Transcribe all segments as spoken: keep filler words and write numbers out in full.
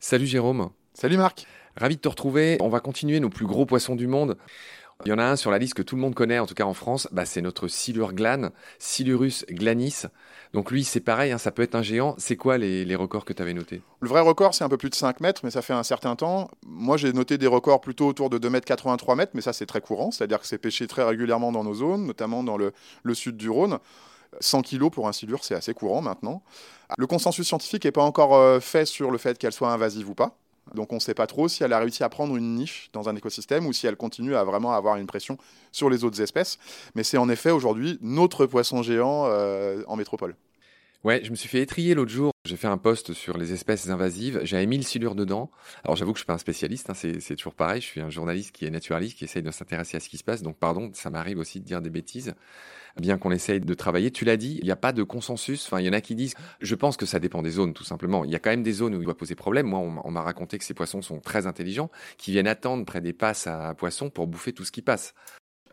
Salut Jérôme. Salut Marc. Ravi de te retrouver. On va continuer nos plus gros poissons du monde. Il y en a un sur la liste que tout le monde connaît, en tout cas en France, bah c'est notre silurglane, Silurus glanis. Donc lui, c'est pareil, hein, ça peut être un géant. C'est quoi les, les records que tu avais notés ? Le vrai record, c'est un peu plus de cinq mètres, mais ça fait un certain temps. Moi, j'ai noté des records plutôt autour de deux mètres quatre-vingt-trois, mais ça, c'est très courant. C'est-à-dire que c'est pêché très régulièrement dans nos zones, notamment dans le, le sud du Rhône. cent kilos pour un silure, c'est assez courant maintenant. Le consensus scientifique n'est pas encore fait sur le fait qu'elle soit invasive ou pas. Donc on ne sait pas trop si elle a réussi à prendre une niche dans un écosystème ou si elle continue à vraiment avoir une pression sur les autres espèces. Mais c'est en effet aujourd'hui notre poisson géant euh, en métropole. Ouais, je me suis fait étriller l'autre jour. J'ai fait un post sur les espèces invasives, j'avais mis le silure dedans. Alors j'avoue que je ne suis pas un spécialiste, hein, c'est, c'est toujours pareil, je suis un journaliste qui est naturaliste, qui essaye de s'intéresser à ce qui se passe, donc pardon, ça m'arrive aussi de dire des bêtises, bien qu'on essaye de travailler. Tu l'as dit, il n'y a pas de consensus, enfin il y en a qui disent, je pense que ça dépend des zones tout simplement, il y a quand même des zones où il doit poser problème. Moi on, on m'a raconté que ces poissons sont très intelligents, qui viennent attendre près des passes à poissons pour bouffer tout ce qui passe.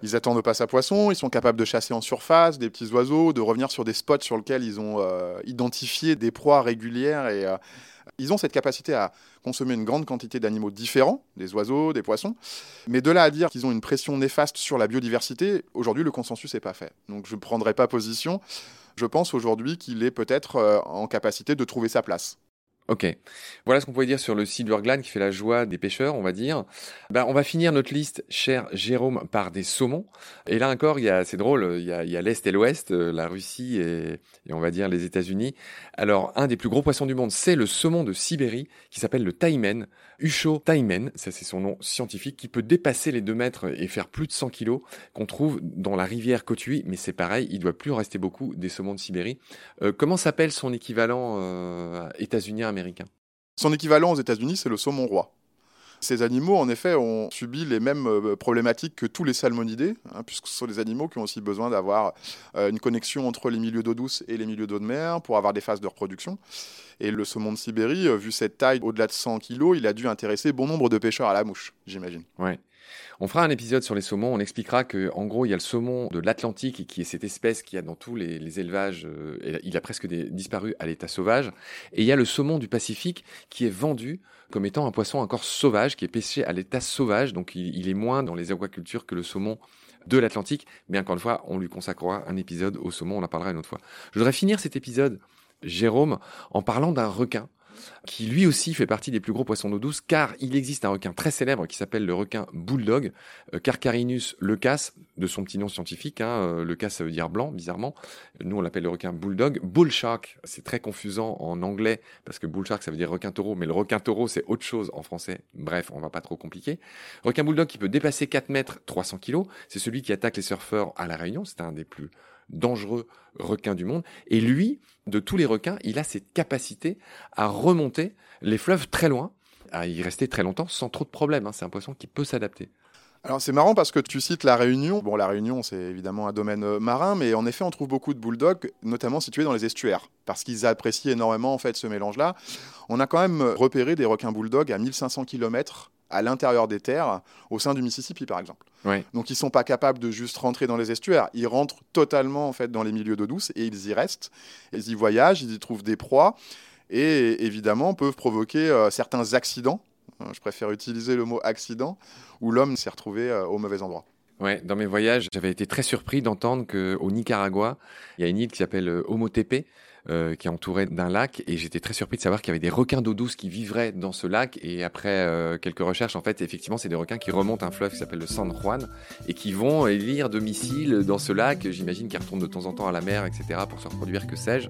Ils attendent aux passes à poissons, ils sont capables de chasser en surface des petits oiseaux, de revenir sur des spots sur lesquels ils ont euh, identifié des proies régulières. Et, euh, ils ont cette capacité à consommer une grande quantité d'animaux différents, des oiseaux, des poissons. Mais de là à dire qu'ils ont une pression néfaste sur la biodiversité, aujourd'hui le consensus n'est pas fait. Donc je ne prendrai pas position. Je pense aujourd'hui qu'il est peut-être euh, en capacité de trouver sa place. Ok, voilà ce qu'on pouvait dire sur le silurglane qui fait la joie des pêcheurs, on va dire. Ben, on va finir notre liste, cher Jérôme, par des saumons. Et là encore, il y a, c'est drôle, il y a, il y a l'Est et l'Ouest, la Russie et, et on va dire les États-Unis. Alors, un des plus gros poissons du monde, c'est le saumon de Sibérie qui s'appelle le taïmen, Ucho taïmen, ça c'est son nom scientifique, qui peut dépasser les deux mètres et faire plus de cent kilos, qu'on trouve dans la rivière Cotui. Mais c'est pareil, il ne doit plus en rester beaucoup des saumons de Sibérie. Euh, comment s'appelle son équivalent euh, états-unien? Son équivalent aux États-Unis, c'est le saumon roi. Ces animaux, en effet, ont subi les mêmes problématiques que tous les salmonidés, hein, puisque ce sont des animaux qui ont aussi besoin d'avoir euh, une connexion entre les milieux d'eau douce et les milieux d'eau de mer pour avoir des phases de reproduction. Et le saumon de Sibérie, vu cette taille au-delà de cent kilos, il a dû intéresser bon nombre de pêcheurs à la mouche, j'imagine. Ouais. On fera un épisode sur les saumons, on expliquera qu'en gros il y a le saumon de l'Atlantique qui est cette espèce qu'il y a dans tous les, les élevages, euh, il a presque des, disparu à l'état sauvage, et il y a le saumon du Pacifique qui est vendu comme étant un poisson encore sauvage, qui est pêché à l'état sauvage, donc il, il est moins dans les aquacultures que le saumon de l'Atlantique, mais encore une fois on lui consacrera un épisode au saumon, on en parlera une autre fois. Je voudrais finir cet épisode, Jérôme, en parlant d'un requin qui lui aussi fait partie des plus gros poissons d'eau douce, car il existe un requin très célèbre qui s'appelle le requin bulldog, euh, Carcharhinus lecas, de son petit nom scientifique, hein, euh, lecas ça veut dire blanc, bizarrement, nous on l'appelle le requin bulldog, bull shark, c'est très confusant en anglais, parce que bull shark ça veut dire requin taureau, mais le requin taureau c'est autre chose en français, bref, on va pas trop compliquer. Requin bulldog qui peut dépasser quatre mètres, trois cents kilos, c'est celui qui attaque les surfeurs à La Réunion, c'est un des plus dangereux requin du monde. Et lui, de tous les requins, il a cette capacité à remonter les fleuves très loin, à y rester très longtemps sans trop de problèmes. Hein. C'est un poisson qui peut s'adapter. Alors c'est marrant parce que tu cites La Réunion. Bon, La Réunion, c'est évidemment un domaine marin, mais en effet, on trouve beaucoup de bulldogs, notamment situés dans les estuaires, parce qu'ils apprécient énormément en fait ce mélange-là. On a quand même repéré des requins bulldogs à mille cinq cents kilomètres à l'intérieur des terres, au sein du Mississippi par exemple. Ouais. Donc ils ne sont pas capables de juste rentrer dans les estuaires, ils rentrent totalement en fait, dans les milieux d'eau douce et ils y restent, ils y voyagent, ils y trouvent des proies et évidemment peuvent provoquer euh, certains accidents, je préfère utiliser le mot accident, où l'homme s'est retrouvé euh, au mauvais endroit. Ouais, dans mes voyages, j'avais été très surpris d'entendre qu'au Nicaragua, il y a une île qui s'appelle Homo Tepé, euh, qui est entourée d'un lac, et j'étais très surpris de savoir qu'il y avait des requins d'eau douce qui vivraient dans ce lac, et après euh, quelques recherches, en fait, effectivement, c'est des requins qui remontent un fleuve qui s'appelle le San Juan, et qui vont élire domicile dans ce lac, j'imagine qu'ils retournent de temps en temps à la mer, et cetera, pour se reproduire, que sais-je,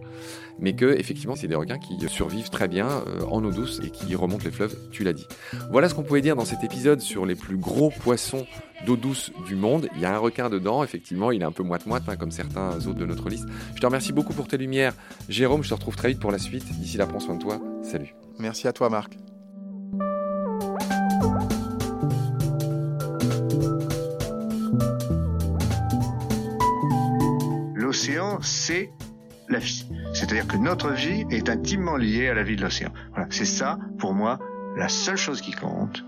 mais que, effectivement, c'est des requins qui survivent très bien euh, en eau douce, et qui remontent les fleuves, tu l'as dit. Voilà ce qu'on pouvait dire dans cet épisode sur les plus gros poissons d'eau douce du monde. Il y a un requin dedans, effectivement, il est un peu moite-moite, hein, comme certains autres de notre liste. Je te remercie beaucoup pour tes lumières. Jérôme, je te retrouve très vite pour la suite. D'ici là, prends soin de toi. Salut. Merci à toi, Marc. L'océan, c'est la vie. C'est-à-dire que notre vie est intimement liée à la vie de l'océan. Voilà. C'est ça, pour moi, la seule chose qui compte.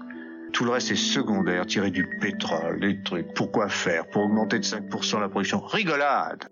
tout le reste est secondaire, tirer du pétrole, des trucs. Pourquoi faire? Pour augmenter de cinq pour cent la production. Rigolade!